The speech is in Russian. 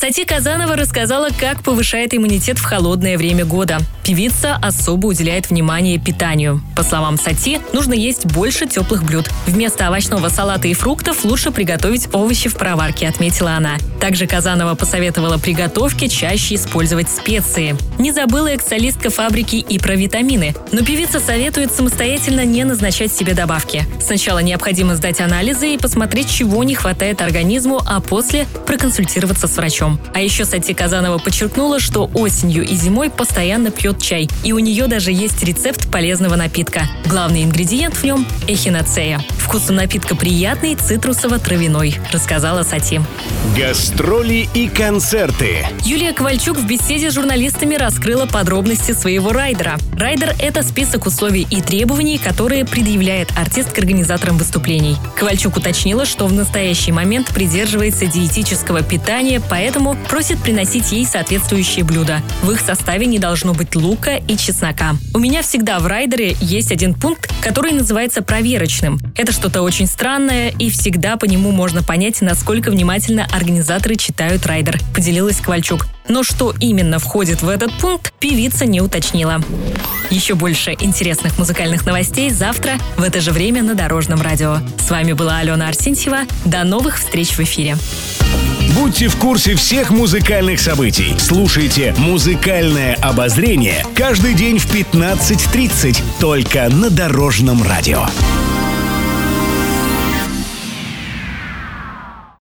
Сати Казанова рассказала, как повышает иммунитет в холодное время года. Певица особо уделяет внимание питанию. По словам Сати, нужно есть больше теплых блюд. Вместо овощного салата и фруктов лучше приготовить овощи в пароварке, отметила она. Также Казанова посоветовала при готовке чаще использовать специи. Не забыла экс-солистка фабрики и про витамины. Но певица советует самостоятельно не назначать себе добавки. Сначала необходимо сдать анализы и посмотреть, чего не хватает организму, а после проконсультироваться с врачом. А еще Сати Казанова подчеркнула, что осенью и зимой постоянно пьет чай. И у нее даже есть рецепт полезного напитка. Главный ингредиент в нем – эхинацея. Вкус у напитка приятный, цитрусово-травяной, рассказала Сати. Гастроли и концерты. Юлия Ковальчук в беседе с журналистами раскрыла подробности своего райдера. Райдер – это список условий и требований, которые предъявляет артист к организаторам выступлений. Ковальчук уточнила, что в настоящий момент придерживается диетического питания, поэтому просит приносить ей соответствующие блюда. В их составе не должно быть лука и чеснока. У меня всегда в райдере есть один пункт, который называется проверочным. Это что-то очень странное, и всегда по нему можно понять, насколько внимательно организаторы читают райдер, поделилась Ковальчук. Но что именно входит в этот пункт, певица не уточнила. Еще больше интересных музыкальных новостей завтра в это же время на Дорожном радио. С вами была Алена Арсентьева. До новых встреч в эфире. Будьте в курсе всех музыкальных событий. Слушайте «Музыкальное обозрение» каждый день в 15:30 только на Дорожном радио.